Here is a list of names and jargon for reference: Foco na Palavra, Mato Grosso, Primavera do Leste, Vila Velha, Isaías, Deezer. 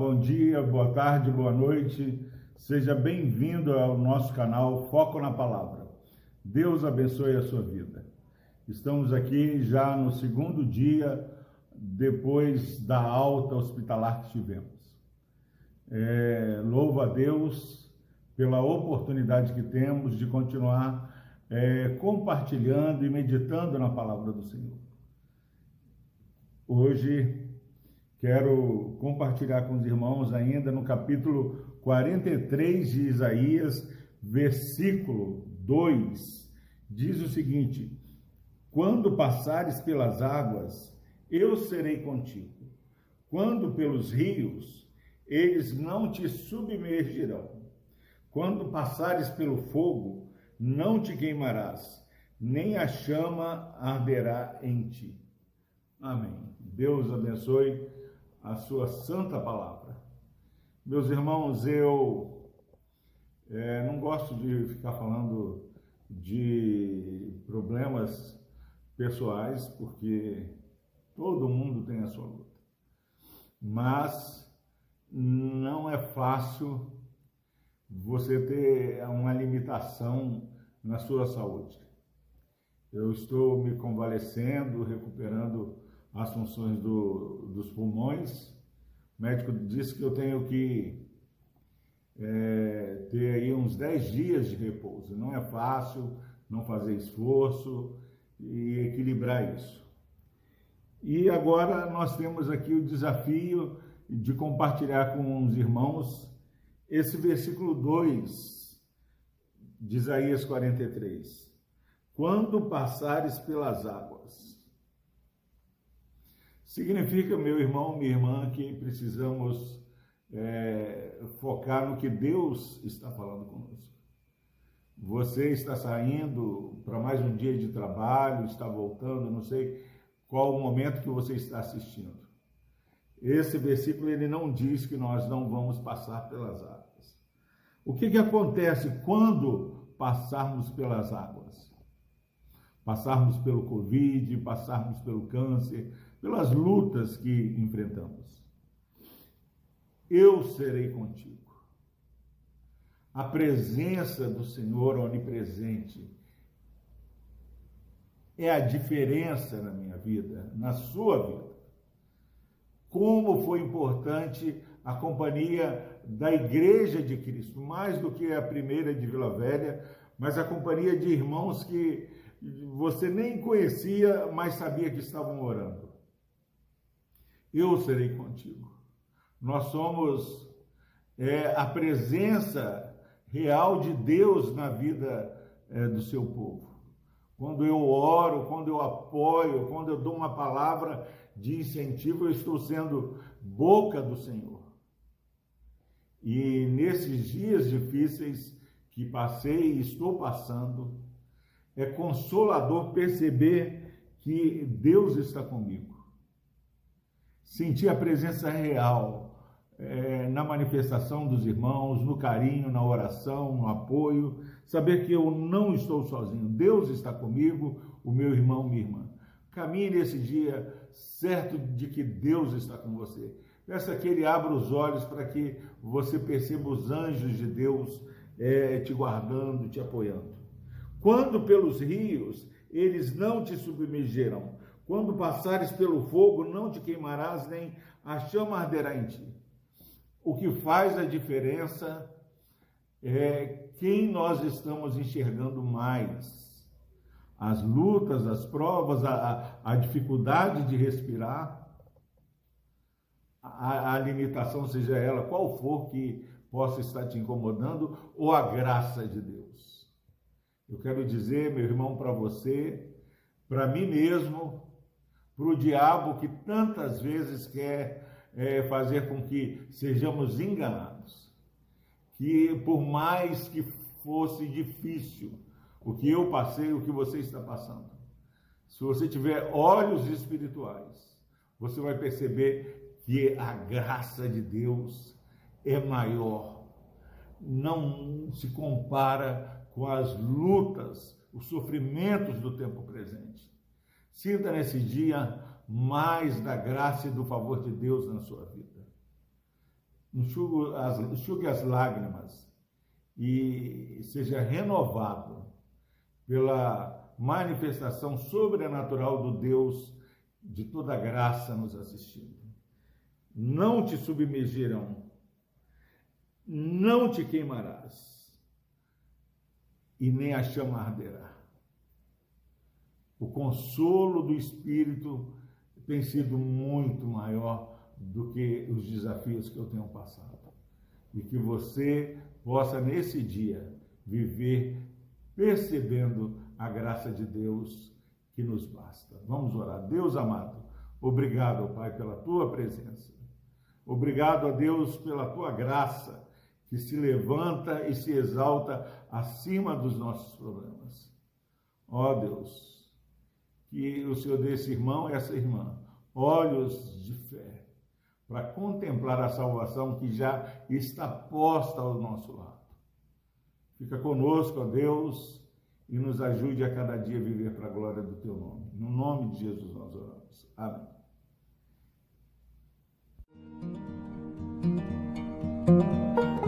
bom dia, boa tarde, boa noite. Seja bem-vindo ao nosso canal Foco na Palavra. Deus abençoe a sua vida. Estamos aqui já no segundo dia depois da alta hospitalar que tivemos. Louvo a Deus pela oportunidade que temos de continuar compartilhando e meditando na palavra do Senhor. Hoje quero compartilhar com os irmãos ainda no capítulo 43 de Isaías, versículo 2, diz o seguinte: quando passares pelas águas, eu serei contigo. Quando pelos rios, eles não te submergirão. Quando passares pelo fogo, não te queimarás, nem a chama arderá em ti. Amém. Deus abençoe a sua santa palavra. Meus irmãos, eu não gosto de ficar falando de problemas pessoais, porque todo mundo tem a sua luta. Mas não é fácil você ter uma limitação na sua saúde. Eu estou me convalescendo, recuperando as funções dos pulmões. O médico disse que eu tenho que ter aí uns 10 dias de repouso. Não é fácil não fazer esforço e equilibrar isso. E agora nós temos aqui o desafio de compartilhar com os irmãos esse versículo 2 de Isaías 43. Quando passares pelas águas. Significa, meu irmão, minha irmã, que precisamos focar no que Deus está falando conosco. Você está saindo para mais um dia de trabalho, está voltando, não sei qual o momento que você está assistindo. Esse versículo ele não diz que nós não vamos passar pelas águas. O que acontece quando passarmos pelas águas? Passarmos pelo Covid, passarmos pelo câncer, pelas lutas que enfrentamos. Eu serei contigo. A presença do Senhor onipresente é a diferença na minha vida, na sua vida. Como foi importante a companhia da Igreja de Cristo, mais do que a primeira de Vila Velha, mas a companhia de irmãos que você nem conhecia, mas sabia que estavam orando. Eu serei contigo. Nós somos a presença real de Deus na vida do seu povo. Quando eu oro, quando eu apoio, quando eu dou uma palavra de incentivo, eu estou sendo boca do Senhor. E nesses dias difíceis que passei e estou passando, é consolador perceber que Deus está comigo. Sentir a presença real na manifestação dos irmãos, no carinho, na oração, no apoio. Saber que eu não estou sozinho, Deus está comigo, o meu irmão, minha irmã. Caminhe nesse dia certo de que Deus está com você. Peça que Ele abra os olhos para que você perceba os anjos de Deus te guardando, te apoiando. Quando pelos rios, eles não te submergirão. Quando passares pelo fogo, não te queimarás, nem a chama arderá em ti. O que faz a diferença é quem nós estamos enxergando mais. As lutas, as provas, a dificuldade de respirar, a limitação, seja ela qual for que possa estar te incomodando, ou a graça de Deus. Eu quero dizer, meu irmão, para você, para mim mesmo, para o diabo que tantas vezes quer fazer com que sejamos enganados. Que por mais que fosse difícil o que eu passei, o que você está passando, se você tiver olhos espirituais, você vai perceber que a graça de Deus é maior, não se compara com as lutas, os sofrimentos do tempo presente. Sinta nesse dia mais da graça e do favor de Deus na sua vida. enxugue as lágrimas e seja renovado pela manifestação sobrenatural do Deus de toda graça nos assistindo. Não te submergirão, não te queimarás e nem a chama arderá. O consolo do Espírito tem sido muito maior do que os desafios que eu tenho passado. E que você possa, nesse dia, viver percebendo a graça de Deus que nos basta. Vamos orar. Deus amado, obrigado, Pai, pela tua presença. Obrigado a Deus pela tua graça que se levanta e se exalta acima dos nossos problemas. Ó Deus, que o Senhor dê esse irmão e essa irmã olhos de fé para contemplar a salvação que já está posta ao nosso lado. Fica conosco, ó Deus, e nos ajude a cada dia viver para a glória do teu nome. No nome de Jesus nós oramos. Amém.